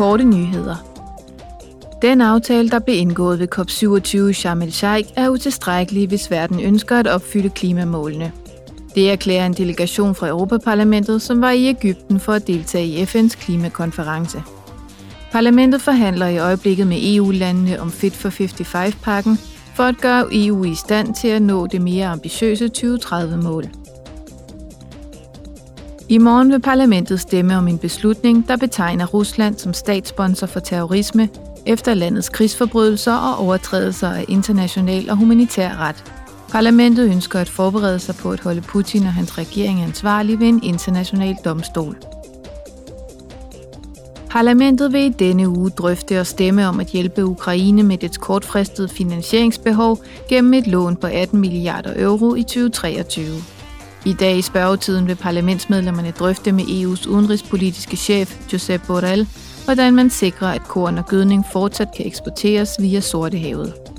korte nyheder. Den aftale, der blev indgået ved COP27 Sharm el-Sheikh, er utilstrækkelig, hvis verden ønsker at opfylde klimamålene. Det erklærer en delegation fra Europaparlamentet, som var i Egypten for at deltage i FN's klimakonference. Parlamentet forhandler i øjeblikket med EU-landene om Fit for 55-pakken for at gøre EU i stand til at nå det mere ambitiøse 2030-mål. I morgen vil parlamentet stemme om en beslutning, der betegner Rusland som statssponsor for terrorisme efter landets krigsforbrydelser og overtrædelser af international og humanitær ret. Parlamentet ønsker at forberede sig på at holde Putin og hans regering ansvarlig ved en international domstol. Parlamentet vil i denne uge drøfte og stemme om at hjælpe Ukraine med dets kortfristede finansieringsbehov gennem et lån på 18 milliarder euro i 2023. I dag i spørgetiden vil parlamentsmedlemmerne drøfte med EU's udenrigspolitiske chef, Josep Borrell, hvordan man sikrer, at korn og gødning fortsat kan eksporteres via Sortehavet.